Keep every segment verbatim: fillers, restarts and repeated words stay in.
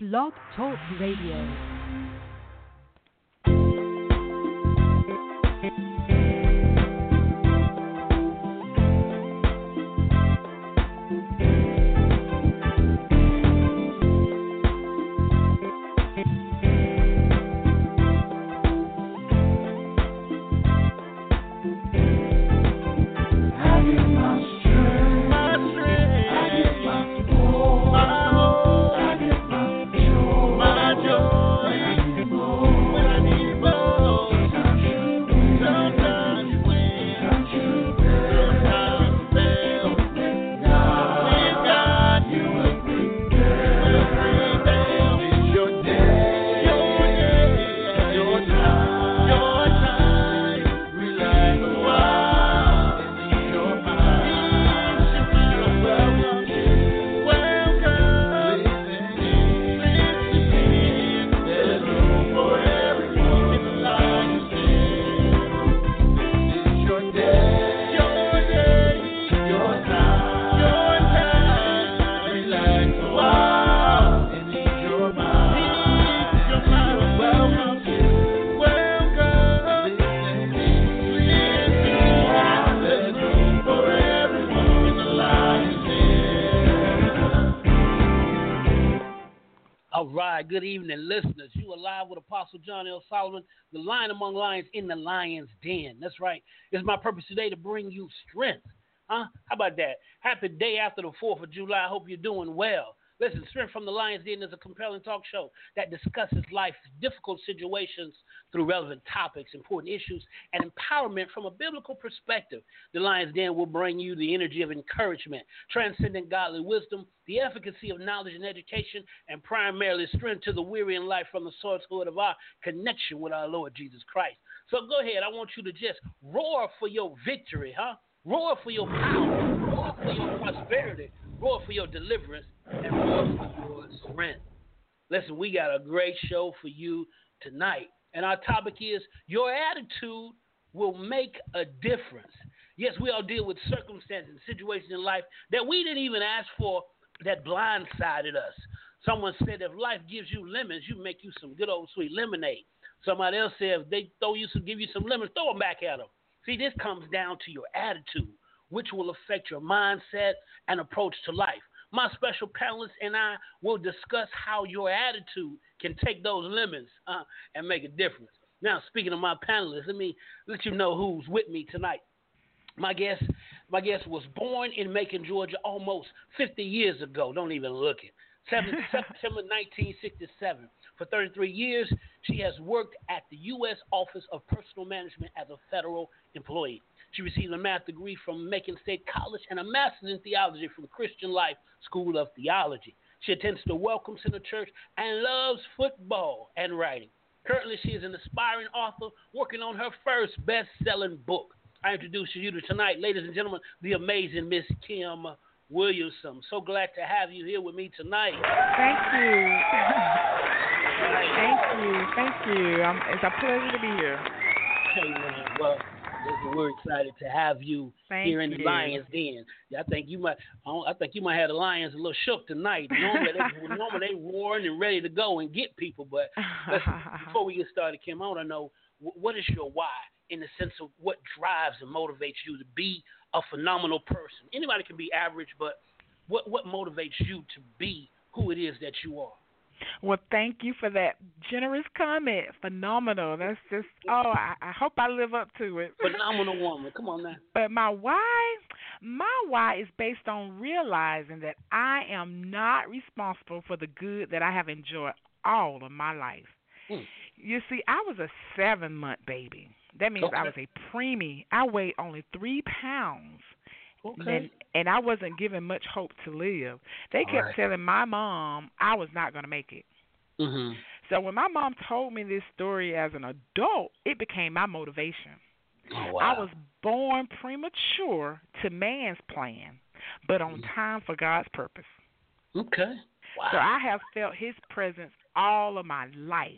Blog Talk Radio. Good evening, listeners. You are live with Apostle John L. Solomon, the lion among lions in the lion's den. That's right. It's my purpose today to bring you strength. Huh? How about that? Happy day after the fourth of July. I hope you're doing well. Listen, Strength from the Lion's Den is a compelling talk show that discusses life's difficult situations through relevant topics, important issues, and empowerment from a biblical perspective. The Lion's Den will bring you the energy of encouragement, transcendent godly wisdom, the efficacy of knowledge and education, and primarily strength to the weary in life from the sourcehood of our connection with our Lord Jesus Christ. So go ahead. I want you to just roar for your victory, huh? Roar for your power. Roar for your prosperity. Roar for your deliverance, and roar for your strength. Listen, we got a great show for you tonight, and our topic is your attitude will make a difference. Yes, we all deal with circumstances and situations in life that we didn't even ask for that blindsided us. Someone said if life gives you lemons, you make you some good old sweet lemonade. Somebody else said if they throw you some, give you some lemons, throw them back at them. See, this comes down to your attitude, which will affect your mindset and approach to life. My special panelists and I will discuss how your attitude can take those lemons uh, and make a difference. Now, speaking of my panelists, let me let you know who's with me tonight. My guest, my guest was born in Macon, Georgia, almost fifty years ago. Don't even look it. September nineteen sixty-seven. For thirty-three years, she has worked at the U S Office of Personnel Management as a federal employee. She received a master's degree from Macon State College and a master's in theology from Christian Life School of Theology. She attends the Welcome Center Church and loves football and writing. Currently, she is an aspiring author working on her first best-selling book. I introduce you to tonight, ladies and gentlemen, the amazing Miss Kim Williamson. So glad to have you here with me tonight. Thank you. Thank you. Thank you. Um, it's a pleasure to be here. Hey, man. Well, we're excited to have you Thank here in the you. Lion's Den. I think you might. I think you might have the lions a little shook tonight. Normally, they, normally they roaring and ready to go and get people. But before we get started, Kim, I want to know what is your why in the sense of what drives and motivates you to be a phenomenal person. Anybody can be average, but what what motivates you to be who it is that you are? Well, thank you for that generous comment. Phenomenal. That's just, oh, I, I hope I live up to it. Phenomenal woman. Come on now. But my why, my why is based on realizing that I am not responsible for the good that I have enjoyed all of my life. Mm. You see, I was a seven-month baby. That means okay. I was a preemie. I weighed only three pounds. Okay. And, and I wasn't given much hope to live. They kept right. telling my mom I was not going to make it. Mm-hmm. So when my mom told me this story as an adult, it became my motivation. Oh, wow. I was born premature to man's plan, but on mm-hmm. time for God's purpose. Okay. Wow. So I have felt his presence all of my life.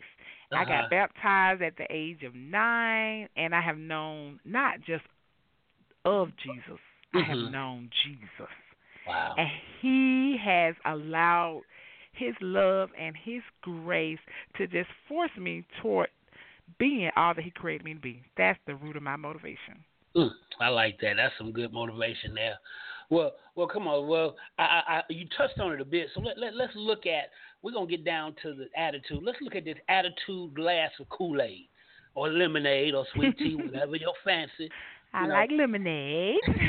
Uh-huh. I got baptized at the age of nine, and I have known not just of Jesus. I have mm-hmm. known Jesus. Wow. And he has allowed his love and his grace to just force me toward being all that he created me to be. That's the root of my motivation. Mm, I like that. That's some good motivation there. Well, well, come on. Well, I, I, you touched on it a bit, so let, let, let's look at, we're going to get down to the attitude. Let's look at this attitude glass of Kool-Aid or lemonade or sweet tea, whatever your fancy. I you know. like lemonade. Let's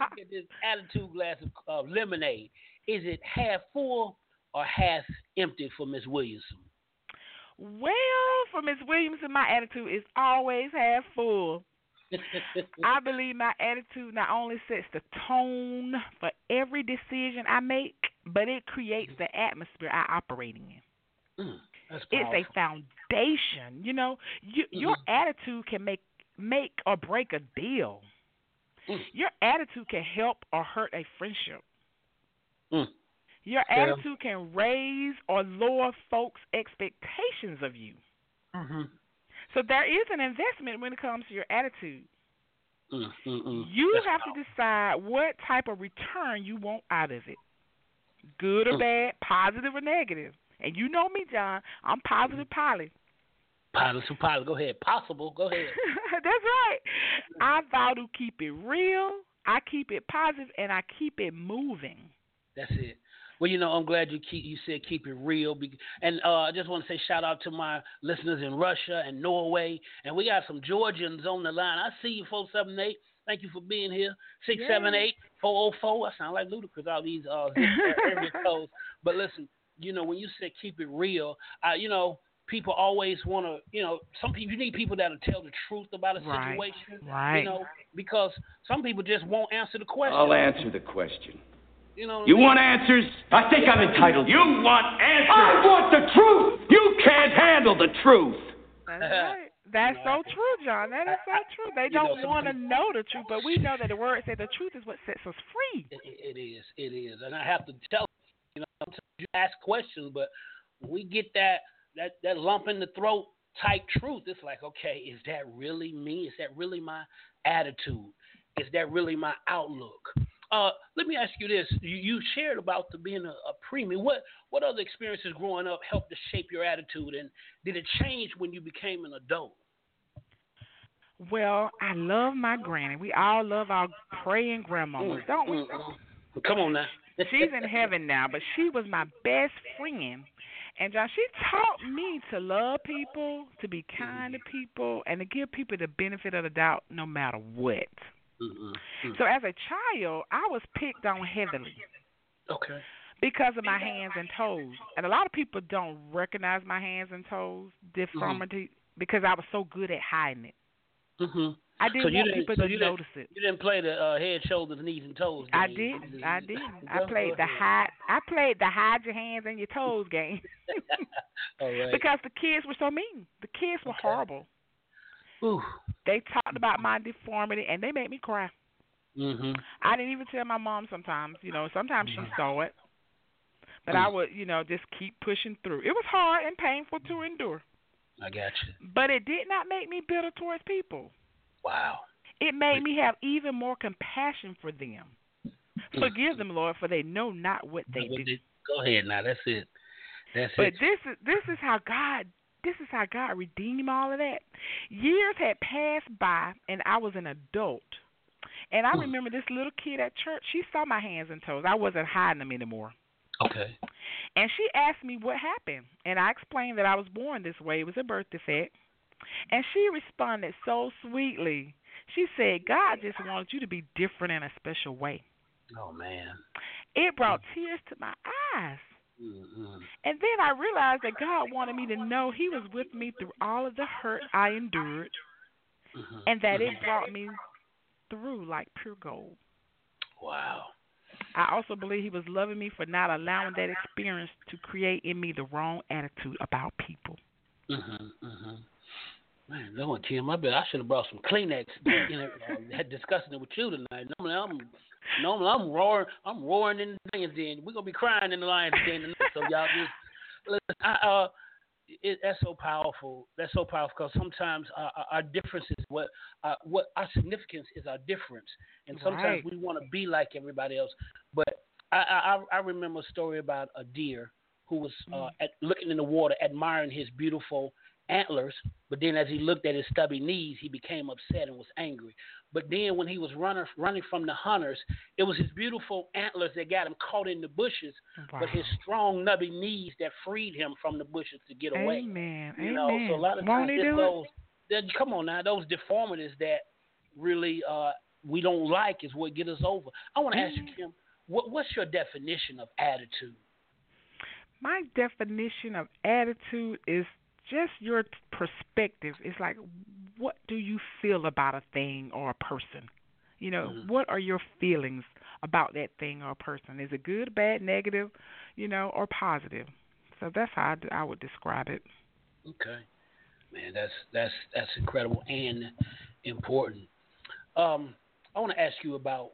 look at this attitude glass of uh, lemonade. Is it half full or half empty for Miss Williamson? Well, for Miss Williamson, my attitude is always half full. I believe my attitude not only sets the tone for every decision I make, but it creates the atmosphere I operate in. Mm, that's powerful. It's a foundation. You know, you, mm-hmm. your attitude can make, make or break a deal. Mm. Your attitude can help or hurt a friendship. Mm. Your yeah. attitude can raise or lower folks' expectations of you. Mm-hmm. So there is an investment when it comes to your attitude. Mm, mm, mm. You That's have powerful. to decide what type of return you want out of it, good or mm. bad, positive or negative. And you know me, John. I'm positive mm. Polly. Positive Polly. Go ahead. Possible. Go ahead. That's right. I vow to keep it real. I keep it positive, and I keep it moving. That's it. Well, you know, I'm glad you keep, you said keep it real. And uh, I just want to say shout out to my listeners in Russia and Norway. And we got some Georgians on the line. I see you, four seven eight. Thank you for being here. six seven eight, four oh four. I sound like ludicrous, all these uh, area codes. But listen, you know, when you said keep it real, I, you know, people always want to, you know, some people, you need people that will tell the truth about a situation. Right, right. You know, because some people just won't answer the question. I'll answer the question. You, know you want answers? I think I'm entitled. You want answers? I want the truth. You can't handle the truth. That's right. That's so true, John. That is so true. They don't want to know the truth, but we know that the word said the truth is what sets us free. It, it is. It is. And I have to tell you, you know, sometimes you ask questions, but we get that, that, that lump in the throat type truth. It's like, okay, is that really me? Is that really my attitude? Is that really my outlook? Uh, let me ask you this. You, you shared about the being a, a preemie. What what other experiences growing up helped to shape your attitude, and did it change when you became an adult? Well, I love my granny. We all love our praying grandmamas, mm, don't we? Mm, mm. Come on now. She's in heaven now, but she was my best friend. And, John, she taught me to love people, to be kind mm. to people, and to give people the benefit of the doubt no matter what. Mm-hmm. So as a child, I was picked on heavily okay. because of my hands and toes. And a lot of people don't recognize my hands and toes deformity mm-hmm. because I was so good at hiding it. Mm-hmm. I didn't so want didn't, people so to notice it. You didn't play the uh, head, shoulders, knees, and toes game. I did. I did. I played the hide. I played the hide your hands and your toes game. All right. Because the kids were so mean. The kids were okay. horrible. Ooh. They talked about my deformity, and they made me cry. Mm-hmm. I didn't even tell my mom sometimes. You know, sometimes mm-hmm. she saw it. But mm-hmm. I would, you know, just keep pushing through. It was hard and painful to endure. I got you. But it did not make me bitter towards people. Wow. It made me have even more compassion for them. Mm-hmm. Forgive them, Lord, for they know not what they do. Go ahead now. That's it. That's but it. But this is, this is how God This is how God redeemed all of that. Years had passed by, and I was an adult. And I mm. remember this little kid at church. She saw my hands and toes. I wasn't hiding them anymore. Okay. And she asked me what happened. And I explained that I was born this way. It was a birth defect. And she responded so sweetly. She said, God just wanted you to be different in a special way. Oh, man. It brought mm. tears to my eyes. Mm-hmm. And then I realized that God wanted me to know he was with me through all of the hurt I endured mm-hmm. and that it brought me through like pure gold. Wow. I also believe he was loving me for not allowing that experience to create in me the wrong attitude about people. Mm-hmm, mm-hmm. Man, no, Kim, I bet I should have brought some Kleenex, you know, discussing it with you tonight. Normally I'm, normally I'm roaring, I'm roaring in the lion's den. We're gonna be crying in the lion's den tonight. So y'all just, listen, I, uh, it, that's so powerful. That's so powerful because sometimes our, our differences, what, uh, what our significance is our difference, and sometimes right. we want to be like everybody else. But I, I, I remember a story about a deer who was uh, at, looking in the water, admiring his beautiful antlers. But then as he looked at his stubby knees, he became upset and was angry. But then when he was runner, running from the hunters, it was his beautiful antlers that got him caught in the bushes, wow. but his strong, nubby knees that freed him from the bushes to get away. Amen. You Amen. Know, so a lot of times those, that, come on now, those deformities that really uh, we don't like is what get us over. I want to ask you, Kim, what, what's your definition of attitude? My definition of attitude is just your perspective. It's like, what do you feel about a thing or a person? You know, mm-hmm. what are your feelings about that thing or a person? Is it good, bad, negative, you know, or positive? So that's how I, I would describe it. Okay. Man, that's that's that's incredible and important. Um, I want to ask you about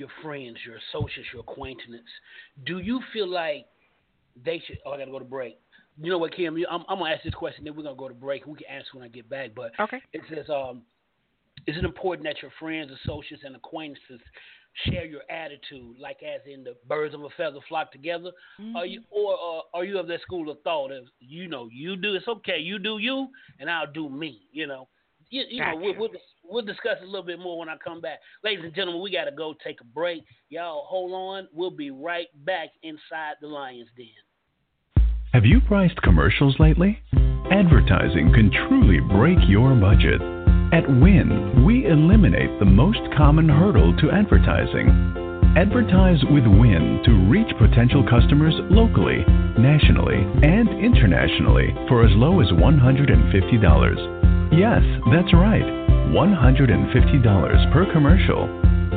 your friends, your associates, your acquaintances. Do you feel like they should – oh, I got to go to break. You know what, Kim? I'm, I'm going to ask this question, then we're going to go to break. We can answer when I get back. But okay. It says, um, is it important that your friends, associates, and acquaintances share your attitude, like as in the birds of a feather flock together? Mm-hmm. Are you, or uh, are you of that school of thought of, you know, you do, it's okay, you do you, and I'll do me, you know? You, you know, we'll, we'll, we'll discuss a little bit more when I come back. Ladies and gentlemen, we got to go take a break. Y'all, hold on. We'll be right back inside the Lion's Den. Have you priced commercials lately? Advertising can truly break your budget. At Win, we eliminate the most common hurdle to advertising. Advertise with Win to reach potential customers locally, nationally, and internationally for as low as one hundred fifty dollars. Yes, that's right, one hundred fifty dollars per commercial.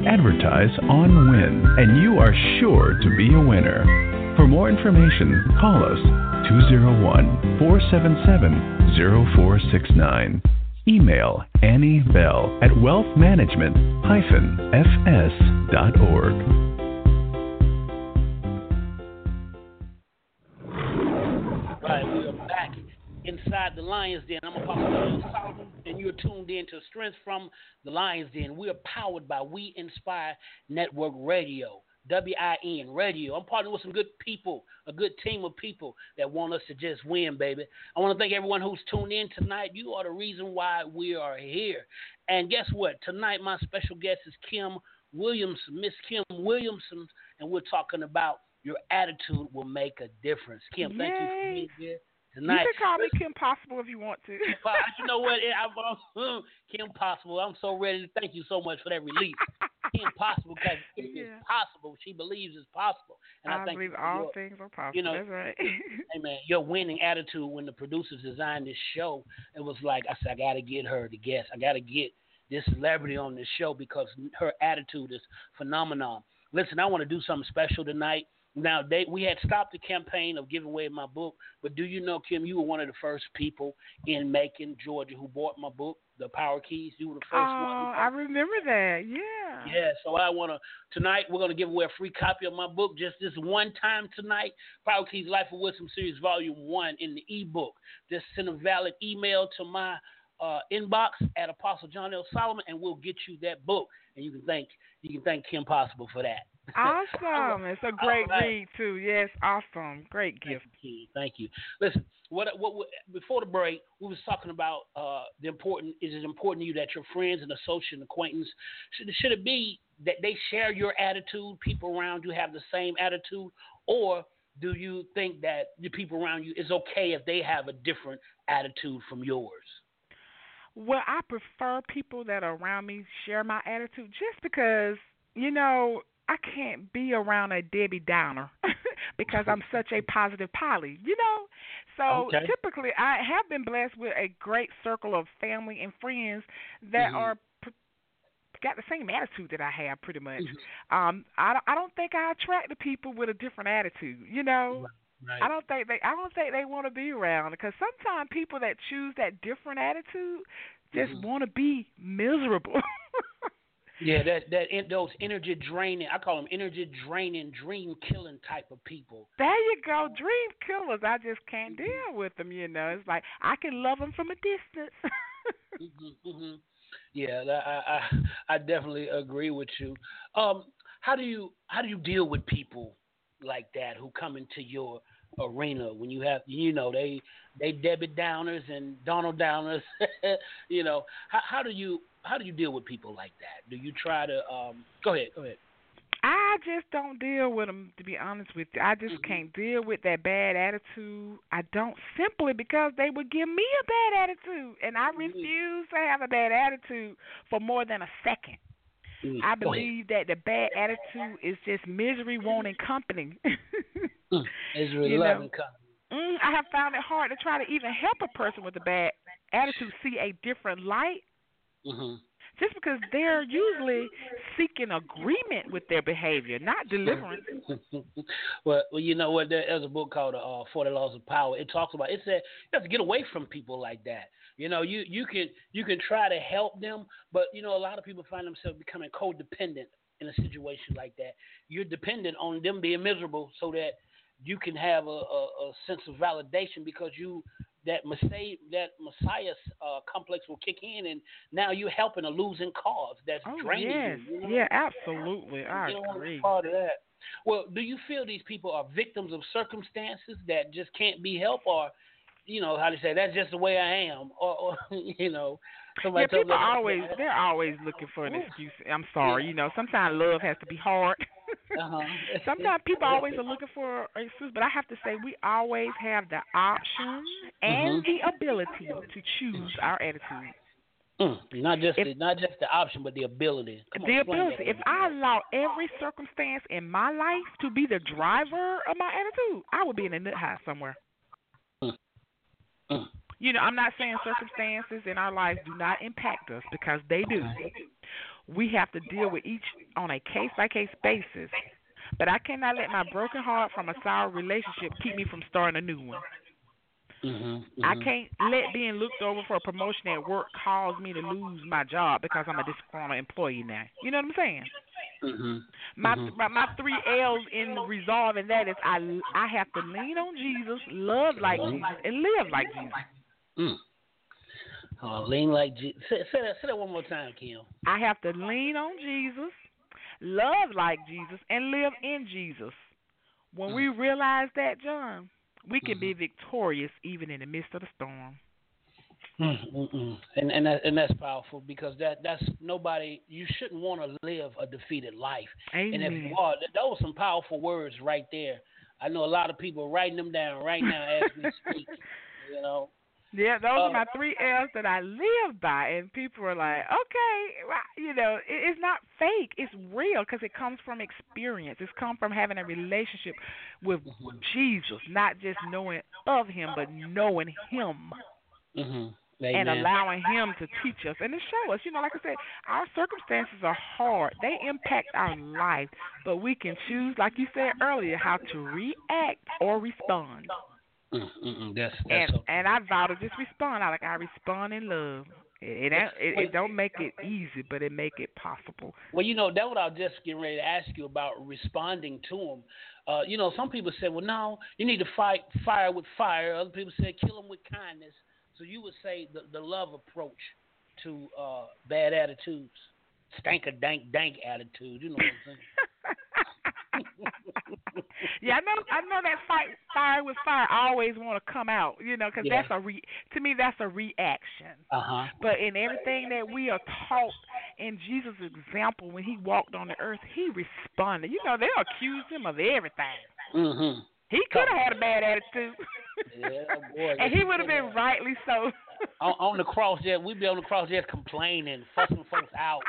Advertise on Win, and you are sure to be a winner. For more information, call us two oh one, four seven seven, oh four six nine. Email Annie Bell at wealth management dash f s dot org. Inside the Lion's Den. I'm Apostle John Solomon, and you're tuned in to Strength from the Lion's Den. We are powered by We Inspire Network Radio, W I N Radio. I'm partnering with some good people, a good team of people that want us to just win, baby. I want to thank everyone who's tuned in tonight. You are the reason why we are here. And guess what? Tonight, my special guest is Kim Williamson, Miss Kim Williamson, and we're talking about your attitude will make a difference. Kim, thank Yay. You for being here. Tonight. You can call me Kim Possible if you want to. You know what? I'm, Kim Possible. I'm so ready to thank you so much for that release. Kim Possible, because it yeah. is possible. She believes it's possible. And I, I believe all your, things are possible. You know, that's right. Hey, man, your winning attitude when the producers designed this show, it was like, I said, I got to get her to guest. I got to get this celebrity on this show because her attitude is phenomenal. Listen, I want to do something special tonight. Now, they, we had stopped the campaign of giving away my book, but do you know, Kim, you were one of the first people in Macon, Georgia, who bought my book, The Power Keys. You were the first oh, one. Oh, I remember that, yeah. Yeah, so I want to, tonight, we're going to give away a free copy of my book just this one time tonight, Power Keys Life of Wisdom Series, Volume One, in the e-book. Just send a valid email to my Uh, inbox at Apostle John L. Solomon, and we'll get you that book, and you can thank you can thank Kim Possible for that. Awesome! It's a great right. read too. Yes, awesome, great gift. Thank you. Thank you. Listen, what what, what before the break we was talking about uh, the important is it important to you that your friends and associates and acquaintance should should it be that they share your attitude? People around you have the same attitude, or do you think that the people around you it's okay if they have a different attitude from yours? Well, I prefer people that are around me share my attitude just because, you know, I can't be around a Debbie Downer because I'm such a positive Polly, you know. So okay. typically I have been blessed with a great circle of family and friends that mm-hmm. are got the same attitude that I have pretty much. Mm-hmm. Um, I, I don't think I attract the people with a different attitude, you know. Right. Right. I don't think they. I don't think they want to be around, because sometimes people that choose that different attitude just mm-hmm. want to be miserable. Yeah, that that those energy draining. I call them energy draining, dream killing type of people. There you go, dream killers. I just can't mm-hmm. deal with them. You know, it's like I can love them from a distance. mm-hmm, mm-hmm. Yeah, I, I I definitely agree with you. Um, how do you how do you deal with people like that who come into your arena when you have, you know, they they Debbie Downers and Donald Downers, you know, how, how do you how do you deal with people like that? Do you try to um, go ahead, go ahead. I just don't deal with them, to be honest with you. I just mm-hmm. can't deal with that bad attitude. I don't, simply because they would give me a bad attitude, and I mm-hmm. refuse to have a bad attitude for more than a second. Mm-hmm. I believe that the bad attitude is just misery wanting company. mm, misery loving company. Mm, I have found it hard to try to even help a person with a bad attitude see a different light. Mm-hmm. Just because they're usually seeking agreement with their behavior, not deliverance. well, well, you know what? There's a book called uh, Forty Laws of Power. It talks about, it said you have to get away from people like that. You know, you, you can you can try to help them, but, you know, a lot of people find themselves becoming codependent in a situation like that. You're dependent on them being miserable so that you can have a, a, a sense of validation, because you – that Messiah, that Messiah uh, complex will kick in, and now you're helping a losing cause that's oh, draining yes. you. you know? Yeah, absolutely. I you know, agree. Part of that. Well, do you feel these people are victims of circumstances that just can't be helped, or, you know, how to say, that's just the way I am, or, or you know, somebody yeah, people are always that. They're always looking for an excuse. I'm sorry, yeah. you know, sometimes love has to be hard. Uh-huh. Sometimes people always are looking for an excuse, but I have to say we always have the option and mm-hmm. the ability to choose our attitude. Mm. Not just if, the, not just the option, but the ability. Come the on, ability. If I allow every circumstance in my life to be the driver of my attitude, I would be in a nut high somewhere. Mm. Mm. You know, I'm not saying circumstances in our lives do not impact us, because they do. We have to deal with each on a case-by-case basis. But I cannot let my broken heart from a sour relationship keep me from starting a new one. Mm-hmm, mm-hmm. I can't let being looked over for a promotion at work cause me to lose my job because I'm a disgruntled employee now. You know what I'm saying? Mm-hmm, my, mm-hmm. my my three L's in resolving that is I, I have to lean on Jesus, love like mm-hmm. Jesus, and live like Jesus. Mm. Oh, lean like Jesus. Say, say, that, say that one more time, Kim. I have to lean on Jesus, love like Jesus, and live in Jesus. When mm-hmm. we realize that, John, we can mm-hmm. be victorious even in the midst of the storm. Mm-mm-mm. And and, that, and that's powerful, because that, that's nobody. You shouldn't want to live a defeated life. Amen. And if you are, those are some powerful words right there. I know a lot of people writing them down right now as we speak. You know. Yeah, those uh, are my three L's that I live by, and people are like, okay, well, you know, it, it's not fake. It's real, because it comes from experience. It's come from having a relationship with mm-hmm. Jesus, not just knowing of him, but knowing him mm-hmm. and allowing him to teach us and to show us. You know, like I said, our circumstances are hard. They impact our life, but we can choose, like you said earlier, how to react or respond. Mm-mm, that's, that's and, so and I vow to just respond. I like I respond in love. It, it, it, it don't make it easy, but it make it possible. Well, you know, that's what I was just getting ready to ask you about, responding to them. Uh, you know, some people say, well, no, you need to fight fire with fire. Other people say, kill them with kindness. So you would say the, the love approach to uh, bad attitudes, stank a dank dank attitude. You know what I'm saying? Yeah, I know. I know that fight fire with fire. I always want to come out, you know, because yeah. that's a re, to me that's a reaction. Uh-huh. But in everything that we are taught in Jesus' example, when he walked on the earth, he responded. You know, they accused him of everything. Mm-hmm. He could have had a bad attitude. Yeah, boy. And he would have been rightly so. on, on the cross, yeah, we'd be on the cross just complaining, fussing folks out.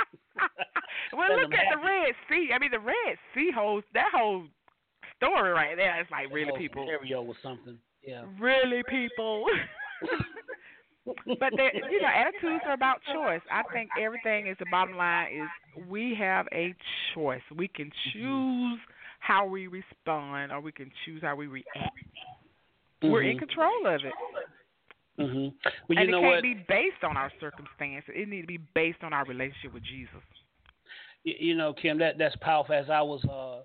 Well, Let look at happen. the Red Sea. I mean, the Red Sea holds that whole story right there. It's like, really, people. Stereo or something. Yeah. Really, people. But you know, attitudes are about choice. I think everything is, the bottom line is we have a choice. We can choose mm-hmm. how we respond, or we can choose how we react. Mm-hmm. We're in control of it. Mm-hmm. Well, you and it know can't what? be based on our circumstance. It needs to be based on our relationship with Jesus. You, you know, Kim, that, that's powerful. As I was, uh,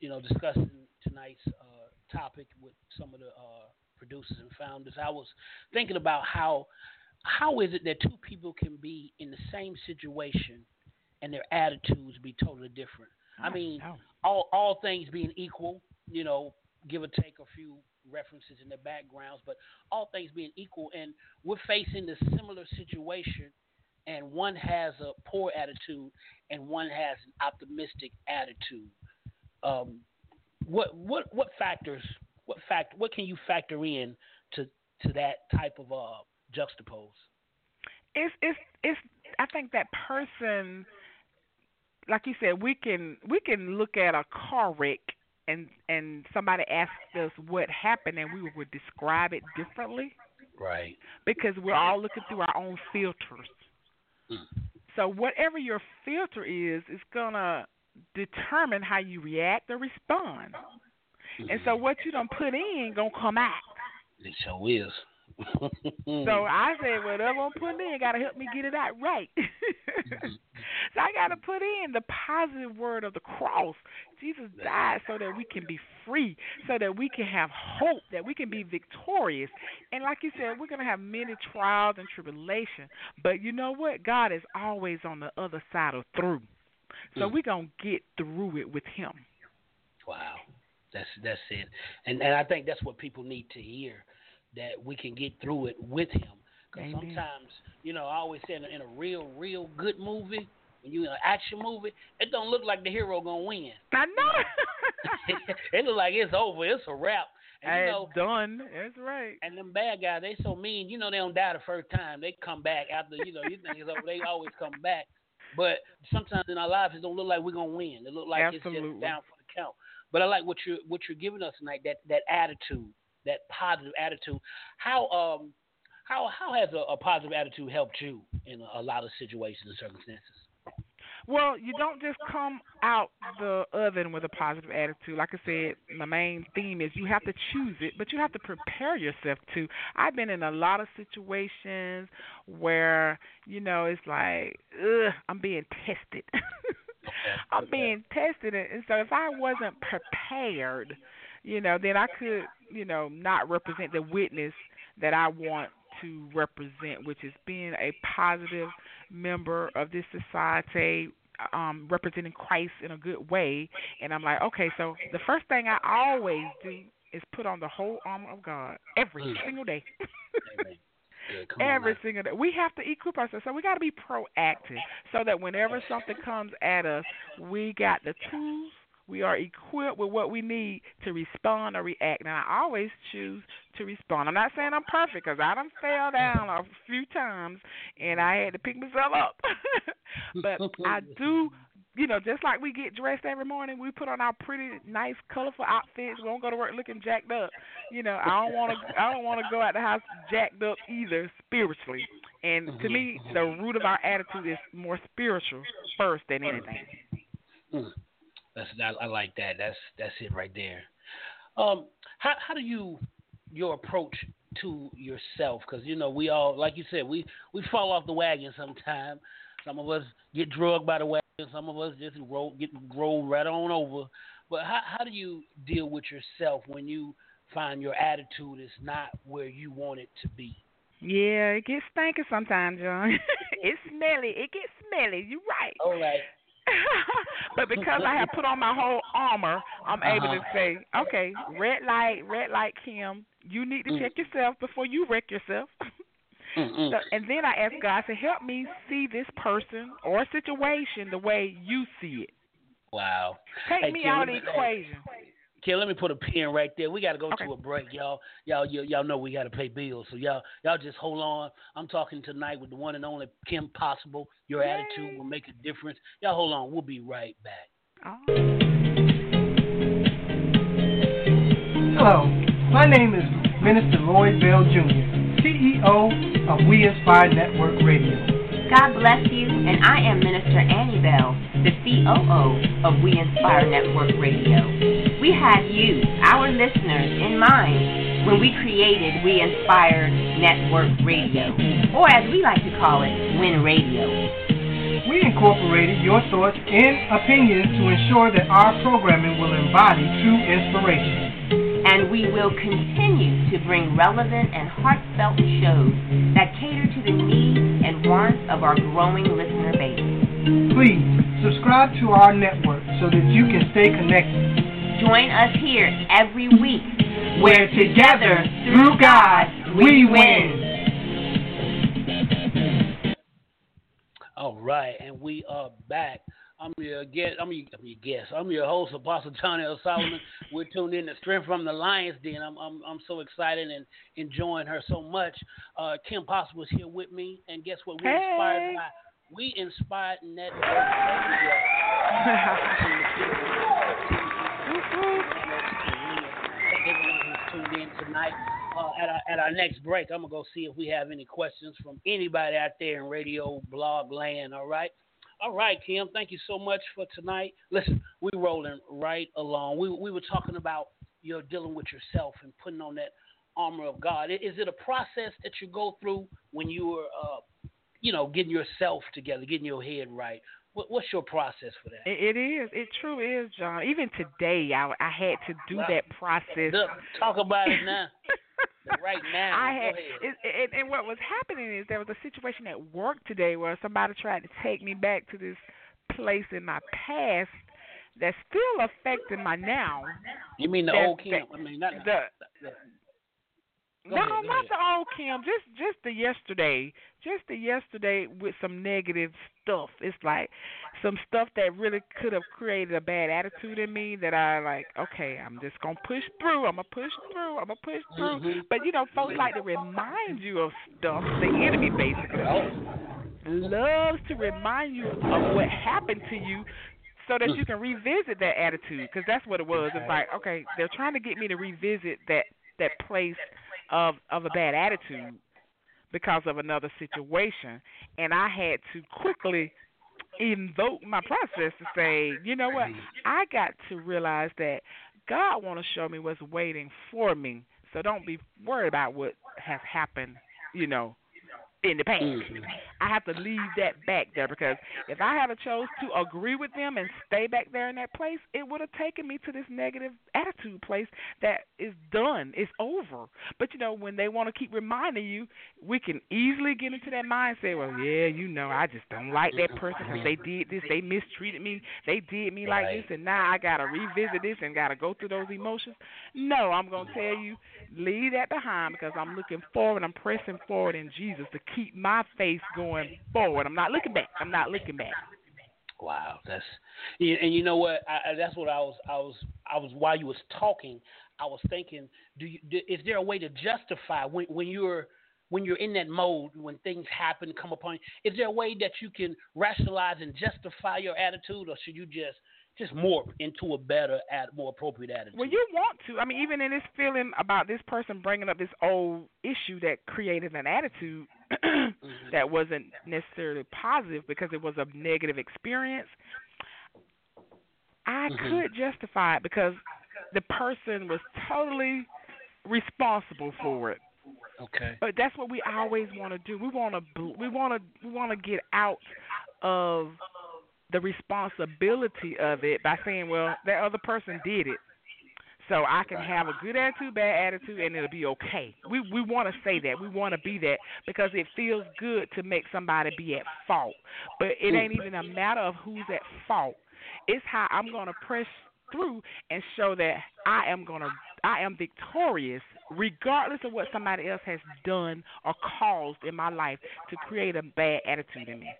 you know, discussing tonight's uh, topic with some of the uh, producers and founders, I was thinking about how how is it that two people can be in the same situation and their attitudes be totally different? Oh, I mean, no. all all things being equal, you know, give or take a few references in their backgrounds, but all things being equal, and we're facing this similar situation, and one has a poor attitude and one has an optimistic attitude. Um, what what what factors? What fact? What can you factor in to to that type of uh, juxtapose? It's it's it's. I think that person, like you said, we can we can look at a car wreck. And and somebody asked us what happened, and we would describe it differently. Right. Because we're all looking through our own filters. Mm. So whatever your filter is, it's going to determine how you react or respond. Mm. And so what you done put in going to come out. It sure is. So I said, whatever I'm putting in, got to help me get it out right. Mm-hmm. So I got to put in the positive word of the cross. Jesus died so that we can be free, so that we can have hope, that we can be victorious. And like you said, we're going to have many trials and tribulations. But you know what? God is always on the other side of through. So mm. we're going to get through it with him. Wow. That's that's it. And and I think that's what people need to hear, that we can get through it with him. Because sometimes, you know, I always say in a, in a real, real good movie, when you're in an action movie, it don't look like the hero going to win. I know. It look like it's over. It's a wrap. And, you know, it's done. That's right. And them bad guys, they so mean. You know, they don't die the first time. They come back after, you know, you think it's over. They always come back. But sometimes in our lives, it don't look like we're going to win. It look like Absolutely. It's just down for the count. But I like what you're, what you're giving us tonight, that, that attitude, that positive attitude. How um how how has a, a positive attitude helped you in a, a lot of situations and circumstances? Well, you don't just come out the oven with a positive attitude. Like I said, my main theme is you have to choose it, but you have to prepare yourself to. I've been in a lot of situations where, you know, it's like, ugh, I'm being tested. I'm being tested. And so if I wasn't prepared, you know, then I could, you know, not represent the witness that I want to represent, which is being a positive member of this society, um, representing Christ in a good way. And I'm like, okay, so the first thing I always do is put on the whole armor of God every mm. single day. Yeah, every on. single day. We have to equip ourselves. So we got to be proactive so that whenever something comes at us, we got the tools. We are equipped with what we need to respond or react. And I always choose to respond. I'm not saying I'm perfect, because I done fell down a few times and I had to pick myself up. But I do, you know, just like we get dressed every morning, we put on our pretty, nice, colorful outfits. We don't go to work looking jacked up. You know, I don't want to. I don't want to go out the house jacked up either spiritually. And to me, the root of our attitude is more spiritual first than anything. That's, I like that. That's that's it right there. Um, how how do you your approach to yourself? Because you know we all, like you said, we, we fall off the wagon sometimes. Some of us get drugged by the wagon. Some of us just roll get rolled right on over. But how how do you deal with yourself when you find your attitude is not where you want it to be? Yeah, it gets stinky sometimes, John. It's smelly. It gets smelly. You're right. All right. But because I have put on my whole armor, I'm uh-huh. able to say, okay, red light, red light, Kim, you need to mm. check yourself before you wreck yourself. So, and then I ask God to help me see this person or situation the way you see it. Wow. Take hey, me Kim, out of the equation. Kim, let me put a pin right there. We got to go okay. to a break, y'all. Y'all, y- y'all know we got to pay bills, so y'all, y'all just hold on. I'm talking tonight with the one and only Kim Possible. Your Yay. Attitude will make a difference. Y'all, hold on. We'll be right back. Oh. Hello, my name is Minister Lloyd Bell Junior, C E O of We Inspire Network Radio. God bless you, and I am Minister Annie Bell, the C O O of We Inspire Network Radio. We have you, our listeners, in mind when we created We Inspire Network Radio, or as we like to call it, Win Radio. We incorporated your thoughts and opinions to ensure that our programming will embody true inspiration. And we will continue to bring relevant and heartfelt shows that cater to the needs and wants of our growing listener base. Please subscribe to our network so that you can stay connected. Join us here every week, where together, through God, we win. All right, and we are back. I'm your guest. I'm your, I'm your guest. I'm your host, Apostle John L. Solomon. We're tuned in to Strength from the Lion's Den. I'm I'm, I'm so excited and enjoying her so much. Uh, Kim Possible is here with me, and guess what? We're hey. inspired by We Inspired Network. Tonight uh, at, our, at our next break, I'm going to go see if we have any questions from anybody out there in radio blog land, all right? All right, Kim, thank you so much for tonight. Listen, we're rolling right along. We we were talking about you're dealing with yourself and putting on that armor of God. Is it a process that you go through when you are, uh, you know, getting yourself together, getting your head right? What's your process for that? It is. It true is, John. Even today, I, I had to do wow. that process. Look, talk about it now. Right now. I had, it, it, and what was happening is there was a situation at work today where somebody tried to take me back to this place in my past that's still affecting my now. You mean the that's old Kim? I mean, not the... the, the Go no, ahead, not ahead. the old Kim. Just, just the yesterday. Just the yesterday with some negative stuff. It's like some stuff that really could have created a bad attitude in me. That I like. Okay, I'm just gonna push through. I'm gonna push through. I'm gonna push through. Mm-hmm. But you know, folks like to remind you of stuff. The enemy basically loves to remind you of what happened to you, so that you can revisit that attitude. Because that's what it was. It's like, okay, they're trying to get me to revisit that that place. Of, of a bad attitude because of another situation, and I had to quickly invoke my process to say, you know what, I got to realize that God want to show me what's waiting for me, so don't be worried about what has happened, you know, in the past. Mm-hmm. I have to leave that back there, because if I had chose to agree with them and stay back there in that place, it would have taken me to this negative attitude place that is done, it's over. But you know, when they want to keep reminding you, we can easily get into that mindset. Well, yeah, you know, I just don't like that person because they did this, they mistreated me, they did me like right. this, and now I gotta revisit this and gotta go through those emotions. No, I'm gonna tell you, leave that behind, because I'm looking forward, I'm pressing forward in Jesus to keep my face going forward. I'm not looking back. I'm not looking back. Wow, that's and you know what? I, that's what I was. I was. I was. While you was talking, I was thinking. Do you? Do, is there a way to justify when, when you're when you're in that mode, when things happen, come upon you? Is there a way that you can rationalize and justify your attitude, or should you just just morph into a better, more appropriate attitude? Well, you want to. I mean, even in this feeling about this person bringing up this old issue that created an attitude mm-hmm. that wasn't necessarily positive because it was a negative experience, I mm-hmm. could justify it because the person was totally responsible for it. Okay. But that's what we always want to do. We want to. We want to. We want to get out of the responsibility of it by saying, well, that other person did it, so I can have a good attitude, bad attitude, and it'll be okay. We we want to say that. We want to be that, because it feels good to make somebody be at fault. But it ain't even a matter of who's at fault. It's how I'm going to press through and show that I am going to I am victorious, regardless of what somebody else has done or caused in my life to create a bad attitude in me.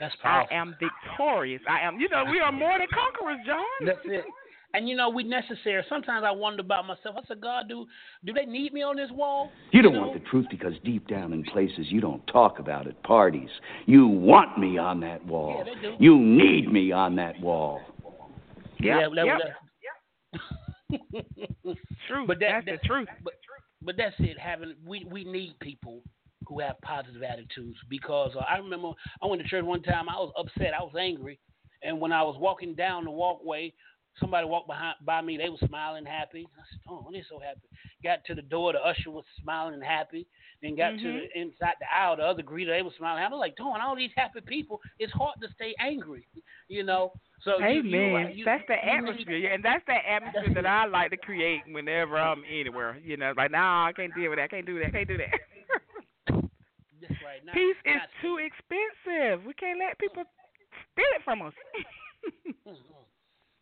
That's powerful. I am victorious. I am. You know, we are more than conquerors, John. That's it. And, you know, we necessary. Sometimes I wonder about myself. I said, God, do do they need me on this wall? You don't you know? want the truth, because deep down in places you don't talk about at parties, you want me on that wall. Yeah, they do. You need me on that wall. Yeah, yeah. Yep. Yep. True. But that, that's, that's the truth. But, but that's it. Having we, we need people who have positive attitudes, because uh, I remember I went to church one time. I was upset. I was angry. And when I was walking down the walkway, somebody walked behind by me. They were smiling, happy. I said, oh, they're so happy. got to the door, the usher was smiling and happy. Then got mm-hmm. to the, inside the aisle, the other greeter, they were smiling. I was like, darn, all these happy people, it's hard to stay angry, you know. So Amen. You, you, you, that's the atmosphere, yeah, and that's the atmosphere that I like to create whenever I'm anywhere. You know, like, nah, I can't deal with that, I can't do that, I can't do that. That's right. Now, peace now, is now, too expensive. We can't let people steal it from us.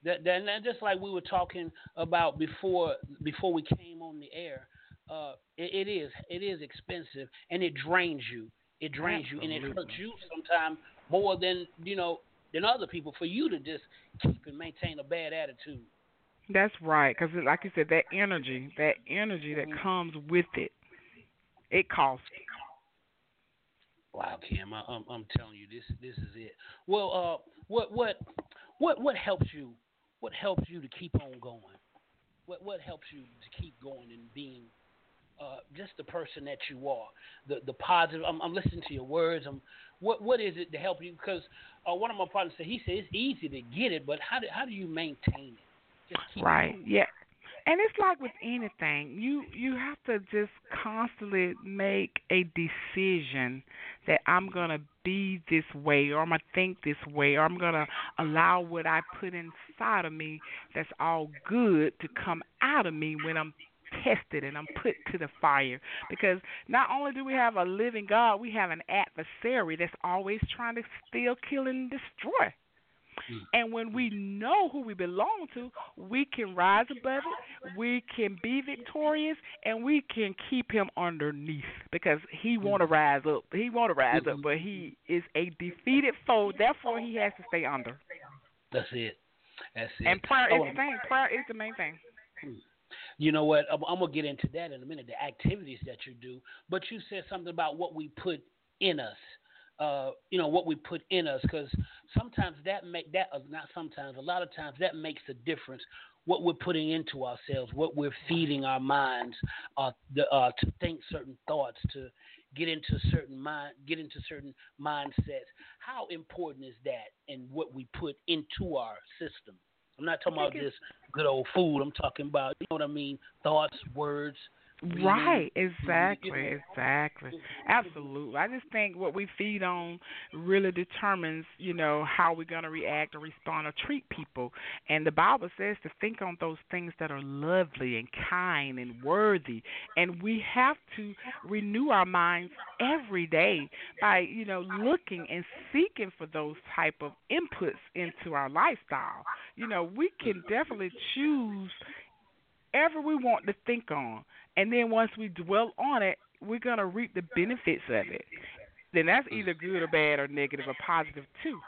That, that, that, just like we were talking about before before we came on the air, uh, it, it is it is expensive, and it drains you. It drains Absolutely. You, and it hurts you sometimes more than you know than other people for you to just keep and maintain a bad attitude. That's right, because like you said, that energy, that energy mm-hmm. that comes with it, it costs. Wow, Kim, I, I'm, I'm telling you, this this is it. Well, uh, what what what what helps you? What helps you to keep on going? What what helps you to keep going and being uh, just the person that you are, the the positive? I'm, I'm listening to your words. I'm, what what is it to help you? Because uh, one of my partners said, he said it's easy to get it, but how do how do you maintain it? Just keep right. Going. Yeah. And it's like with anything, you, you have to just constantly make a decision that I'm going to be this way, or I'm going to think this way, or I'm going to allow what I put inside of me that's all good to come out of me when I'm tested and I'm put to the fire. Because not only do we have a living God, we have an adversary that's always trying to steal, kill, and destroy. And when we know who we belong to, we can rise above it, we can be victorious, and we can keep him underneath, because he want to rise up. He want to rise up, but he is a defeated foe. Therefore, he has to stay under. That's it. That's it. And prayer is oh, the thing. Prayer is the main thing. You know what? I'm, I'm going to get into that in a minute, the activities that you do. But you said something about what we put in us. Uh, you know, what we put in us, because sometimes that make that uh, not sometimes a lot of times that makes a difference. What we're putting into ourselves, what we're feeding our minds, uh, the, uh, to think certain thoughts, to get into certain mind, get into certain mindsets. How important is that, and what we put into our system? I'm not talking about just good old food. I'm talking about, you know what I mean, thoughts, words. Right, exactly, exactly, absolutely. I just think what we feed on really determines, you know, how we're going to react or respond or treat people. And the Bible says to think on those things that are lovely and kind and worthy. And we have to renew our minds every day by, you know, looking and seeking for those type of inputs into our lifestyle. You know, we can definitely choose ever we want to think on, and then once we dwell on it, we're going to reap the benefits of it. Then that's either good or bad or negative or positive too.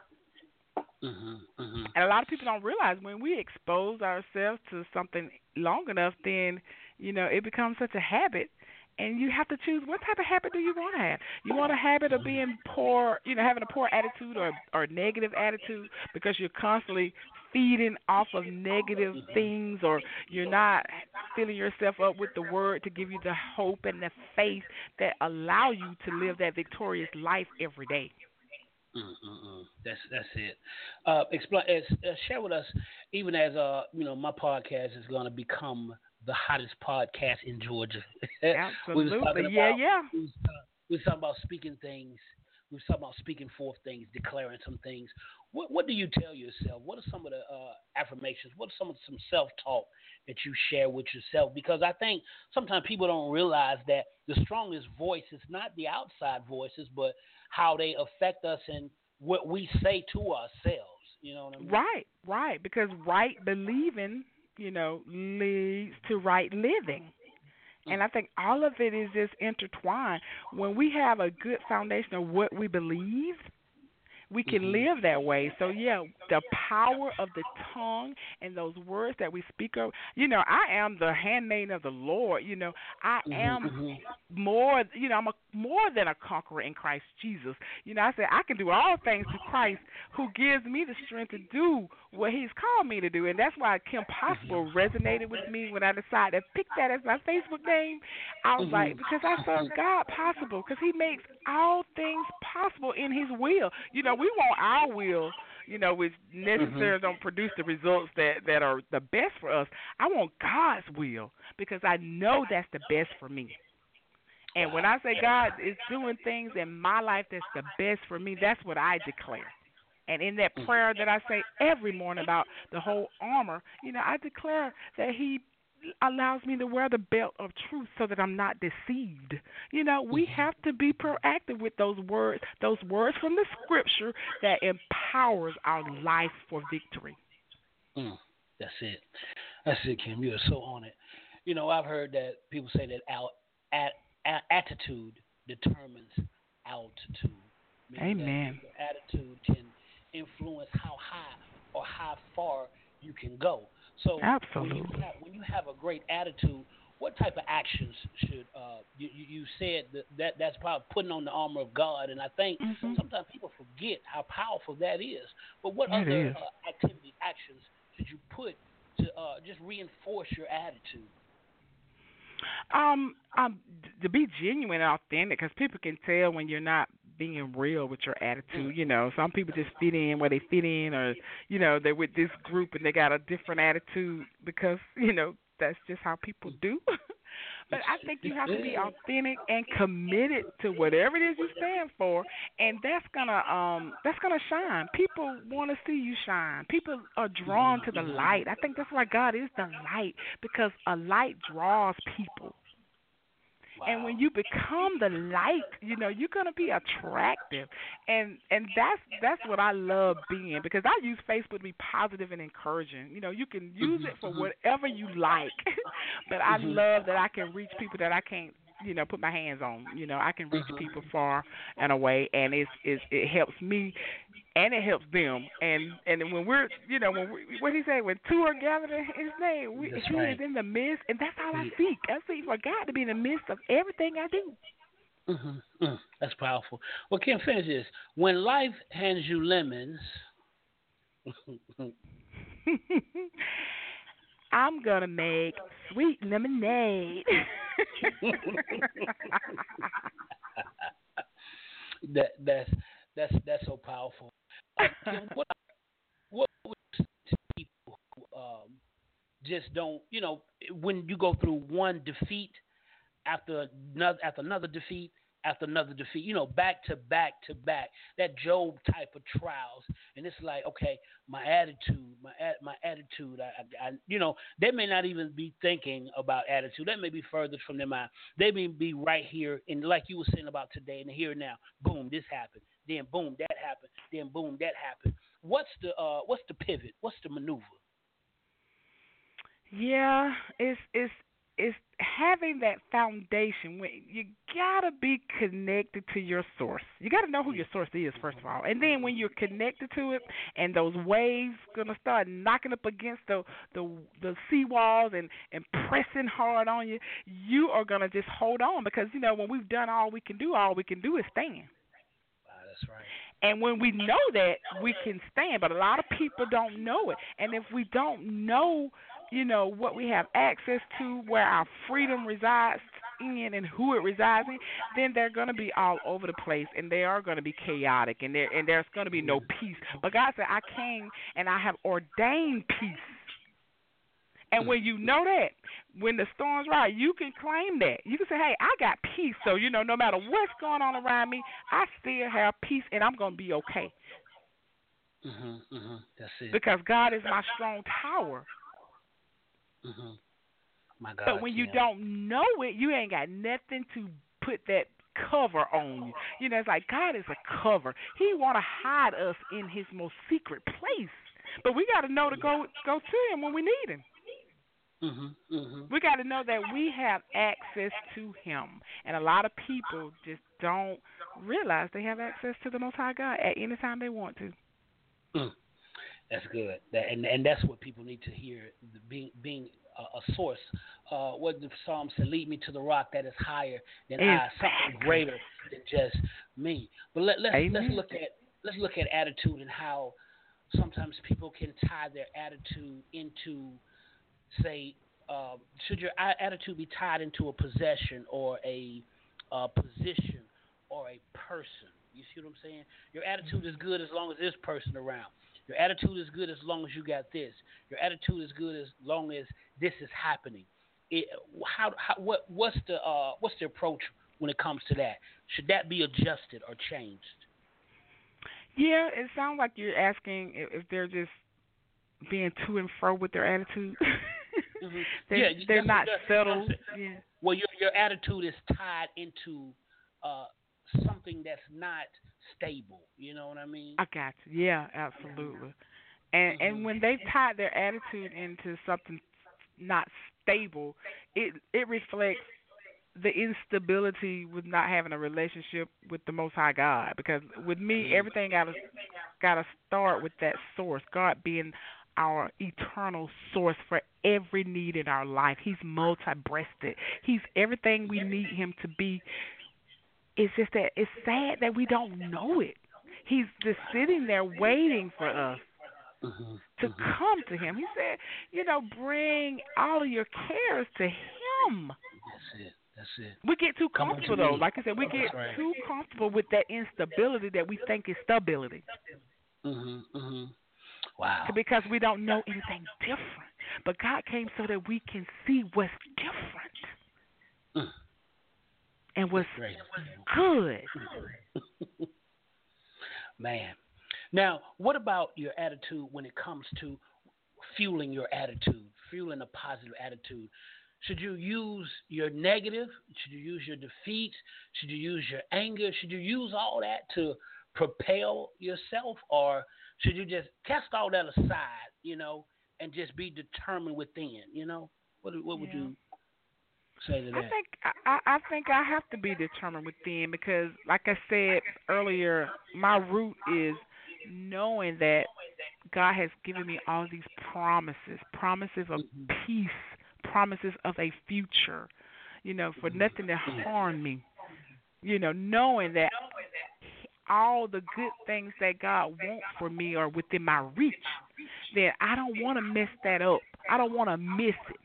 Mm-hmm, mm-hmm. And a lot of people don't realize when we expose ourselves to something long enough, then, you know, it becomes such a habit. And you have to choose what type of habit do you want to have. You want a habit of being poor, you know, having a poor attitude or or negative attitude because you're constantly feeding off of negative things, or you're not filling yourself up with the word to give you the hope and the faith that allow you to live that victorious life every day. Mm-mm-mm. That's that's it. Uh, explain, as, uh, share with us, even as uh, you know, my podcast is going to become the hottest podcast in Georgia. Absolutely. we about, yeah, yeah. We was, uh, we was talking about speaking things. We was talking about speaking forth things, declaring some things. What what do you tell yourself? What are some of the uh, affirmations? What are some of some self-talk that you share with yourself? Because I think sometimes people don't realize that the strongest voice is not the outside voices, but how they affect us and what we say to ourselves. You know what I mean? Right, right. Because right believing, you know, leads to right living. And I think all of it is just intertwined. When we have a good foundation of what we believe, we can mm-hmm. live that way. So, yeah, the power of the tongue and those words that we speak of. You know, I am the handmaid of the Lord. You know, I am mm-hmm. more, you know, I'm a, more than a conqueror in Christ Jesus. You know, I said I can do all things through Christ who gives me the strength to do what he's called me to do. And that's why Kim Possible resonated with me when I decided to pick that as my Facebook name. I was mm-hmm. like, because I saw God possible, because he makes all things possible in his will. You know, we want our will you know, which necessarily mm-hmm. don't produce the results that, that are the best for us. I want God's will because I know that's the best for me. And when I say God is doing things in my life that's the best for me, that's what I declare. And in that prayer that I say every morning about the whole armor, you know, I declare that he allows me to wear the belt of truth so that I'm not deceived. You know, we have to be proactive with those words, those words from the scripture that empowers our life for victory. Mm, that's it. That's it, Kim. You are so on it. You know, I've heard that people say that our at attitude determines altitude. Amen. Your attitude can influence how high or how far you can go. So absolutely. When you have, when you have a great attitude, what type of actions should uh, you, you said that, that that's probably putting on the armor of God, and I think mm-hmm. sometimes people forget how powerful that is. But what that other uh, activity actions should you put to uh, just reinforce your attitude? Um, um, to be genuine and authentic, because people can tell when you're not being real with your attitude. You know, some people just fit in where they fit in, or, you know, they're with this group and they got a different attitude because, you know, that's just how people do. But I think you have to be authentic and committed to whatever it is you stand for, and that's gonna um that's gonna shine. People want to see you shine. People are drawn to the light. I think that's why God is the light, because a light draws people. Wow. And when you become the light, you know, you're going to be attractive. And and that's that's what I love being, because I use Facebook to be positive and encouraging. You know, you can use it for whatever you like. But I love that I can reach people that I can't, you know, put my hands on. You know, I can reach people far and away, and it's, it's, it helps me and it helps them. And and when we're, you know, when we, what he say, when two are gathered in his name, we, he right. is in the midst, and that's all yeah. I seek. I seek for God to be in the midst of everything I do. Mm-hmm. Mm, that's powerful. Well, Kim, finish this. When life hands you lemons, I'm going to make sweet lemonade. that that's that's that's so powerful. Uh, what what would you say to people who um, just don't, you know, when you go through one defeat after another after another defeat after another defeat, you know, back to back to back, that Job type of trials, and it's like, okay, my attitude, my my attitude, I, I, I, you know, they may not even be thinking about attitude. That may be further from their mind. They may be right here, and like you were saying about today and here and now, boom, this happened, then boom, that happened, then boom, that happened. What's the uh, what's the pivot? What's the maneuver? Yeah, it's it's. Is having that foundation. When you gotta be connected to your source. You gotta know who your source is, first of all. And then when you're connected to it, and those waves gonna start knocking up against the the, the seawalls and, and pressing hard on you, you are gonna just hold on, because you know when we've done all we can do, all we can do is stand. Wow, that's right. And when we know that, we can stand. But a lot of people don't know it. And if we don't know, you know, what we have access to, where our freedom resides in and who it resides in, then they're going to be all over the place, and they are going to be chaotic, and there and there's going to be no peace. But God said, I came and I have ordained peace. And when you know that, when the storm's right, you can claim that. You can say, hey, I got peace. So, you know, no matter what's going on around me, I still have peace, and I'm going to be okay. Mm-hmm, mm-hmm. That's it. Because God is my strong tower. Mm-hmm. My God, but when you yeah. don't know it, you ain't got nothing to put that cover on you. You know, it's like God is a cover. He want to hide us in his most secret place, but we got to know to go go to him when we need him. Mm-hmm. Mm-hmm. We got to know that we have access to him, and a lot of people just don't realize they have access to the Most High God at any time they want to. Mm. That's good, that, and and that's what people need to hear. The, being being a, a source, uh, what the Psalm said, "Lead me to the rock that is higher than I, something greater than just me." But let let's, let's look at let's look at attitude, and how sometimes people can tie their attitude into, say, uh, should your attitude be tied into a possession or a, a position or a person? You see what I'm saying? Your attitude is good as long as this person around. Your attitude is good as long as you got this. Your attitude is good as long as this is happening. It, how, how, what, what's the, uh, what's the approach when it comes to that? Should that be adjusted or changed? Yeah, it sounds like you're asking if, if they're just being to and fro with their attitude. Mm-hmm. they're, yeah, they're not settled. Yeah. Well, your, your attitude is tied into uh, something that's not stable. You know what I mean? I got you. Yeah, absolutely. And mm-hmm. and when they tie their attitude into something not stable, it it reflects the instability with not having a relationship with the Most High God. Because with me, everything gotta gotta start with that source, God being our eternal source for every need in our life. He's multi-breasted. He's everything we need Him to be. It's just that it's sad that we don't know it. He's just sitting there waiting for us mm-hmm. to mm-hmm. come to Him. He said, you know, bring all of your cares to Him. That's it. That's it. We get too comfortable, though. Like I said, we get right. too comfortable with that instability that we think is stability. Mm-hmm, mm-hmm. Wow. Because we don't know anything different. But God came so that we can see what's different mm. and what's good. Man. Now, what about your attitude when it comes to fueling your attitude, fueling a positive attitude? Should you use your negative? Should you use your defeat? Should you use your anger? Should you use all that to propel yourself? Or should you just cast all that aside, you know, and just be determined within, you know? What, what would yeah. you say to that? I think I, I think I have to be determined within because, like I said earlier, my root is knowing that God has given me all these promises, promises of mm-hmm. peace, promises of a future, you know, for nothing to harm me, you know, knowing that all the good things that God wants for me are within my reach, then I don't want to mess that up. I don't want to miss it.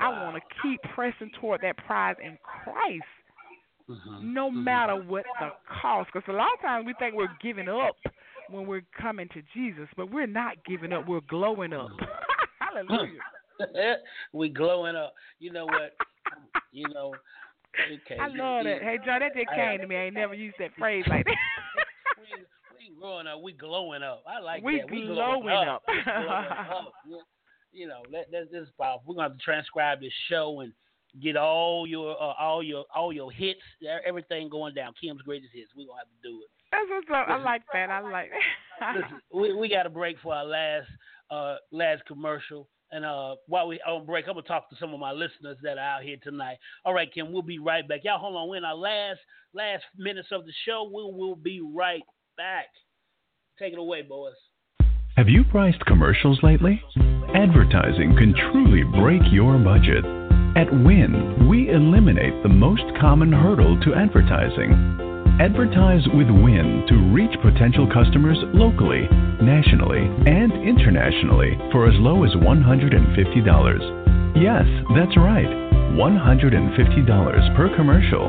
I want to keep pressing toward that prize in Christ mm-hmm. no matter what the cost, because a lot of times we think we're giving up when we're coming to Jesus, but we're not giving up. We're glowing up. Hallelujah. We glowing up. You know what? You know. Okay. I love that. Hey, John, that just came I, to me. I ain't never used that phrase like that. we, we ain't growing up. We glowing up. I like we that. We glowing, glowing up. up. We glowing up. You know, that, that, this is powerful. We're gonna have to transcribe this show and get all your uh, all your all your hits, everything going down. Kim's greatest hits. We're gonna have to do it. That's what's up. I like that. I like that. Listen, we we got a break for our last uh, last commercial. And uh, while we're on break, I'm going to talk to some of my listeners that are out here tonight. All right, Kim, we'll be right back. Y'all, hold on. We're in our last, last minutes of the show. We will be right back. Take it away, boys. Have you priced commercials lately? Advertising can truly break your budget. At Win, we eliminate the most common hurdle to advertising. Advertise with Win to reach potential customers locally, nationally, and internationally for as low as one hundred fifty dollars. Yes, that's right, one hundred fifty dollars per commercial.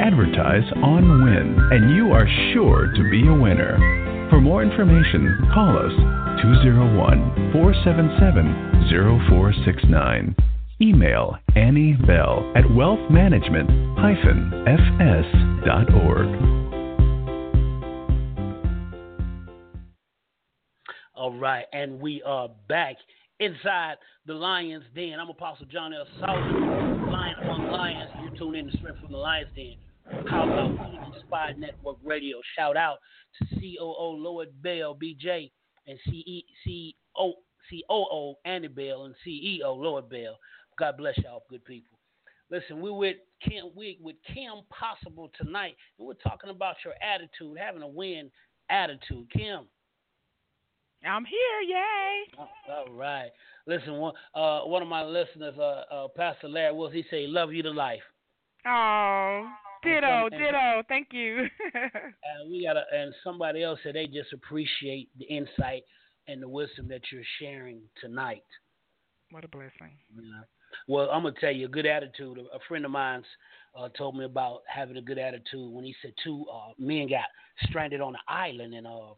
Advertise on Win, and you are sure to be a winner. For more information, call us two oh one, four seven seven, oh four six nine. Email Annie Bell at wealthmanagement dash f s dot org. All right, and we are back inside the Lion's Den. I'm Apostle John L. Solomon, Lion among Lions. You tune in to Strength from the Lion's Den. Call out We Inspire Network Radio. Shout out to C O O Lloyd Bell, B J, and C E O, C O O Annie Bell, and C E O Lloyd Bell. God bless y'all, good people. Listen, we're with Kim Wig with Kim Possible tonight. And we're talking about your attitude, having a win attitude. Kim. I'm here, yay. All right. Listen, one uh, one of my listeners, uh, uh, Pastor Larry Wills, he said he love you to life. Oh, ditto, and, and, ditto. Thank you. and we got a, and somebody else said they just appreciate the insight and the wisdom that you're sharing tonight. What a blessing. Yeah. Well, I'm going to tell you, a good attitude. A friend of mine's uh, told me about having a good attitude when he said two uh, men got stranded on an island, and uh,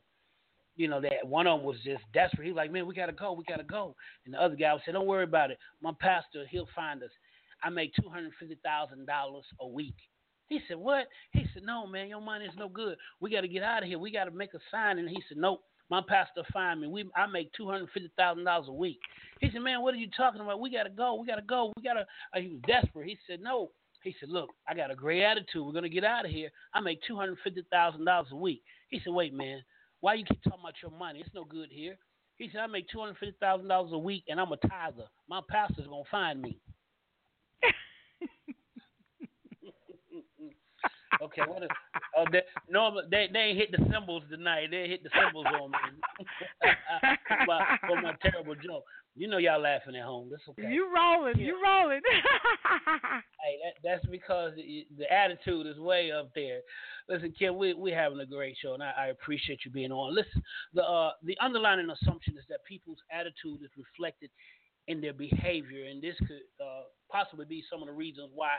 you know, that one of them was just desperate. He was like, man, we got to go. We got to go. And the other guy said, don't worry about it. My pastor, he'll find us. I make two hundred fifty thousand dollars a week. He said, what? He said, no, man, your money is no good. We got to get out of here. We got to make a sign. And he said, nope. My pastor find me. We I make two hundred fifty thousand dollars a week. He said, "Man, what are you talking about? We gotta go. We gotta go. We gotta." Uh, he was desperate. He said, "No." He said, "Look, I got a great attitude. We're gonna get out of here. I make two hundred fifty thousand dollars a week." He said, "Wait, man, why you keep talking about your money? It's no good here." He said, "I make two hundred fifty thousand dollars a week, and I'm a tither. My pastor's gonna find me." Okay, what is, uh, they, no, they, they ain't hit the symbols tonight. They hit the symbols on me for, my, for my terrible joke. You know y'all laughing at home. That's okay. You rolling, yeah. you rolling. Hey, that, that's because the, the attitude is way up there. Listen, Kim, we we having a great show, and I, I appreciate you being on. Listen, the uh, the underlying assumption is that people's attitude is reflected in their behavior, and this could uh, possibly be some of the reasons why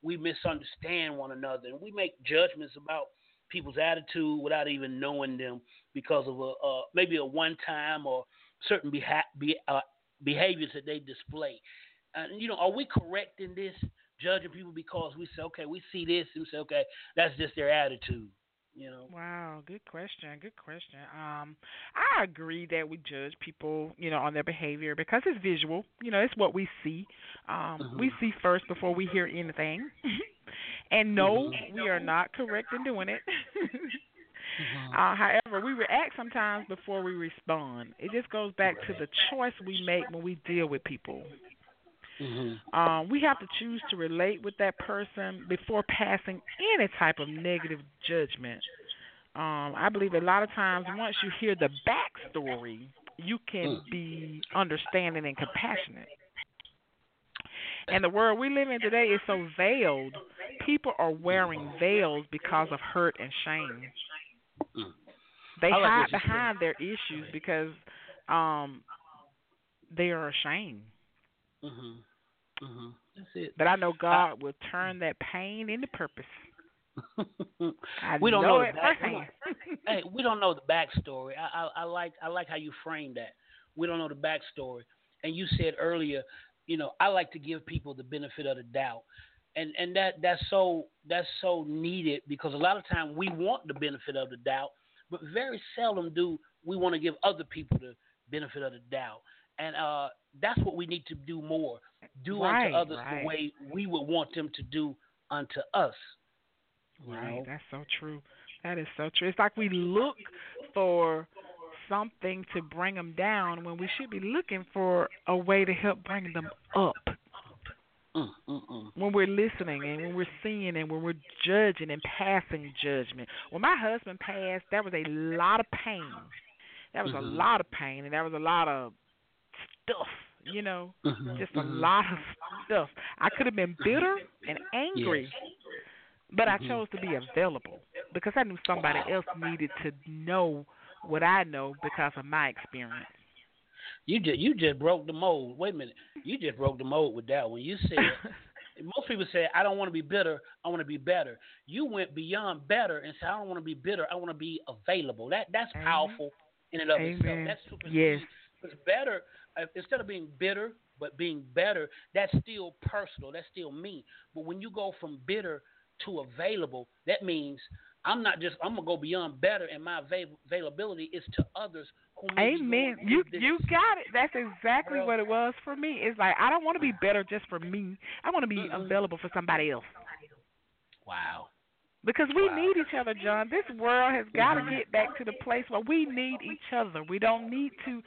we misunderstand one another, and we make judgments about people's attitude without even knowing them because of a, uh, maybe a one-time or certain beha- be, uh, behaviors that they display. And, you know, are we correct in this, judging people because we say, okay, we see this, and we say, okay, that's just their attitude, you know? Wow, good question, good question. Um, I agree that we judge people, you know, on their behavior because it's visual. You know, it's what we see. Um, mm-hmm. We see first before we hear anything. And no, mm-hmm. we are not correct in doing it. mm-hmm. uh, however, we react sometimes before we respond. It just goes back to the choice we make when we deal with people. Mm-hmm. Um, we have to choose to relate with that person before passing any type of negative judgment. Um, I believe a lot of times once you hear the backstory, you can mm. be understanding and compassionate. And the world we live in today is so veiled. People are wearing veils because of hurt and shame. Mm. They like hide behind their issues because um, they are ashamed. Mm-hmm. Mm-hmm. That's it. But I know God I, will turn that pain into purpose. I we don't know, know it. Back, hey, we don't know the backstory. I, I, I like I like how you framed that. We don't know the backstory. And you said earlier, you know, I like to give people the benefit of the doubt, and and that that's so that's so needed because a lot of times we want the benefit of the doubt, but very seldom do we want to give other people the benefit of the doubt. And uh, that's what we need to do more. Do right, unto others right. the way we would want them to do unto us. Right, know? That's so true. That is so true. It's like we look for something to bring them down when we should be looking for a way to help bring them up. Mm, mm, mm. When we're listening and when we're seeing and when we're judging and passing judgment. When my husband passed, that was a lot of pain. That was mm-hmm. a lot of pain, and that was a lot of stuff, you know, mm-hmm, just a mm-hmm. lot of stuff. I could have been bitter and angry, yes. but mm-hmm. I chose to be available because I knew somebody wow. else needed to know what I know because of my experience. You just, you just broke the mold. Wait a minute. You just broke the mold with that one. You said, most people say, I don't want to be bitter. I want to be better. You went beyond better and said, I don't want to be bitter. I want to be available. That That's Amen. Powerful in and of Amen. Itself. That's super Yes. Sweet. It's better, instead of being bitter, but being better, that's still personal. That's still me. But when you go from bitter to available, that means I'm not just, I'm going to go beyond better, and my availability is to others. Who Amen. You you got it. That's exactly what it was for me. It's like, I don't want to be better just for me. I want to be mm-hmm. available for somebody else. Wow. Because we wow. need each other, John. This world has got to mm-hmm. get back to the place where we need each other. We don't need to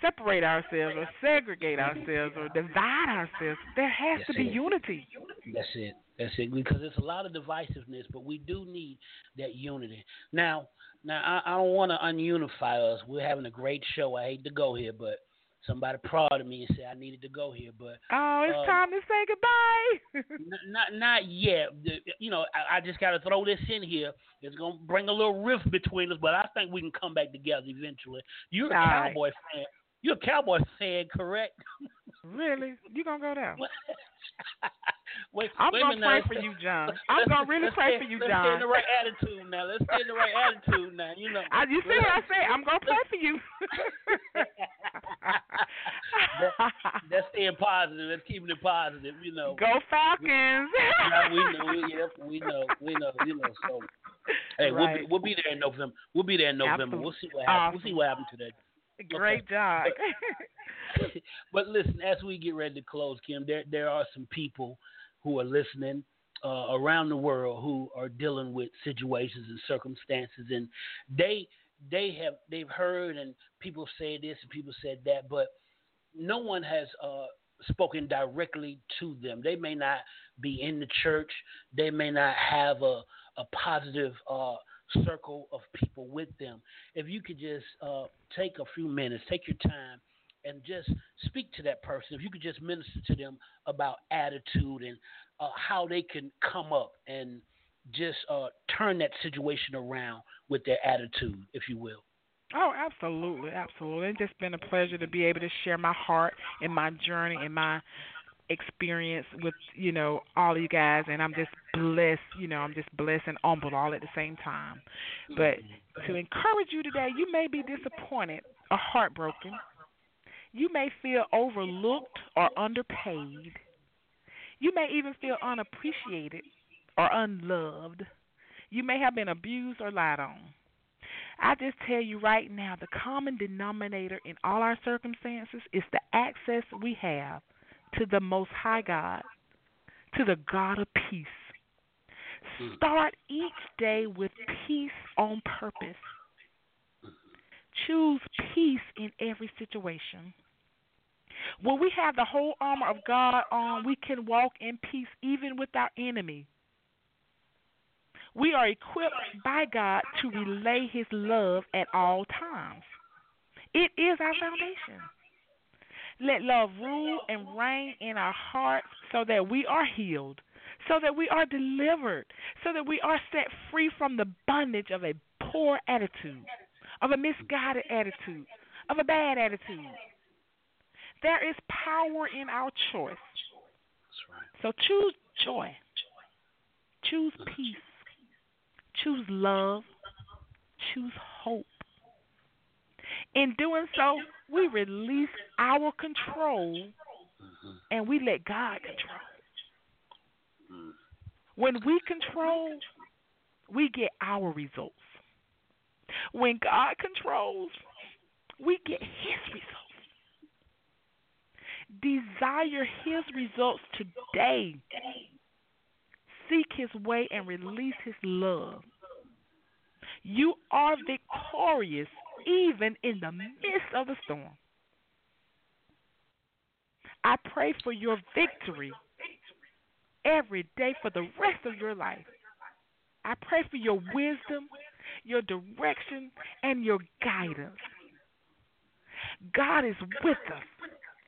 separate ourselves or segregate ourselves or divide ourselves. There has That's to be it. Unity. That's it. That's it, because it's a lot of divisiveness, but we do need that unity. Now, now I, I don't want to ununify us. We're having a great show. I hate to go here, but somebody prodded me and said I needed to go here. But oh, it's uh, time to say goodbye. n- not not yet. The, you know, I, I just got to throw this in here. It's going to bring a little rift between us, but I think we can come back together eventually. You're a All Cowboy right. fan. You're a Cowboy fan, correct? Really? You going to go down? Wait, I'm going to pray now. for you, John. Let's, I'm going to really pray get, for you, let's John. Let's get in the right attitude now. Let's get in the right attitude now. You know. I, you see what I say? I'm going to pray for you. that's, that's staying positive. That's keeping it positive, you know. Go Falcons. We, we know. We, yep, we know. We know. You know. So, hey, right. we'll, be, we'll be there in November. We'll be there in November. Absolutely. We'll see what happens. Awesome. We'll see what happens today. Great okay. job. But listen, as we get ready to close, Kim, there there are some people who are listening uh, around the world who are dealing with situations and circumstances, and they they have they've heard, and people say this and people said that, but no one has uh, spoken directly to them. They may not be in the church. They may not have a a positive Uh, circle of people with them. If you could just uh, take a few minutes, take your time, and just speak to that person. If you could just minister to them about attitude and uh, how they can come up and just uh, turn that situation around with their attitude, if you will. Oh, absolutely, absolutely. It's just been a pleasure to be able to share my heart and my journey and my experience with, you know, all of you guys, and I'm just blessed, you know, I'm just blessed and humbled all at the same time. But to encourage you today, you may be disappointed or heartbroken. You may feel overlooked or underpaid. You may even feel unappreciated or unloved. You may have been abused or lied on. I just tell you right now, the common denominator in all our circumstances is the access we have to the Most High God, to the God of peace. Start each day with peace on purpose. Choose peace in every situation. When we have the whole armor of God on, we can walk in peace even with our enemy. We are equipped by God to relay His love at all times. It is our foundation. Let love rule and reign in our hearts so that we are healed, so that we are delivered, so that we are set free from the bondage of a poor attitude, of a misguided attitude, of a bad attitude. There is power in our choice. So choose joy. Choose peace. Choose love. Choose hope. In doing so, we release our control, mm-hmm. and we let God control. Mm. When we control, we get our results. When God controls, we get His results. Desire His results today. Seek His way and release His love. You are victorious even in the midst of the storm. I pray for your victory every day for the rest of your life. I pray for your wisdom, your direction, and your guidance. God is with us,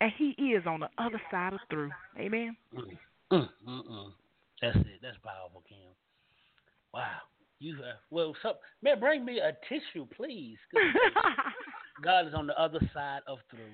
and He is on the other side of through. Amen? Mm-mm, mm-mm. That's it. That's powerful, Kim. Wow. You uh, well, some, man, bring me a tissue, please. God is on the other side of through.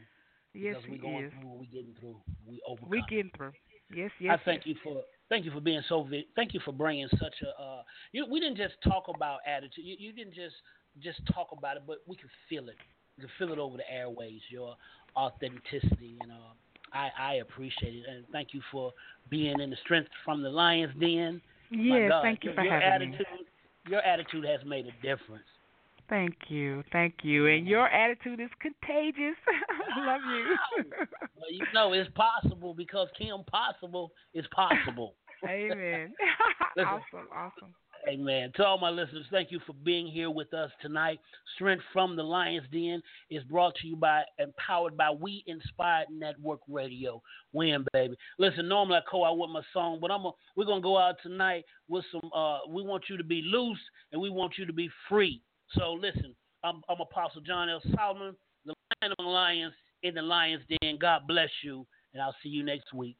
Yes, He going is. Through what we getting through. We overcome. We getting through. Yes, yes. I thank yes. you for thank you for being so. Thank you for bringing such a. Uh, you, we didn't just talk about attitude. You, you didn't just just talk about it, but we can feel it. We can feel it over the airways. Your authenticity, and uh, I I appreciate it, and thank you for being in the Strength from the Lion's Den. Yes, thank you your, for your having attitude, me. Your attitude has made a difference. Thank you. Thank you. And your attitude is contagious. I love you. Well, you know, it's possible because Kim Possible is possible. Amen. Listen, awesome, awesome. Amen. To all my listeners, thank you for being here with us tonight. Strength from the Lion's Den is brought to you by and powered by We Inspire Network Radio. Win, baby. Listen, normally I go out with my song, but I'm a, we're going to go out tonight with some, uh, we want you to be loose and we want you to be free. So listen, I'm, I'm Apostle John L. Solomon, the Lion of the Lions in the Lion's Den. God bless you, and I'll see you next week.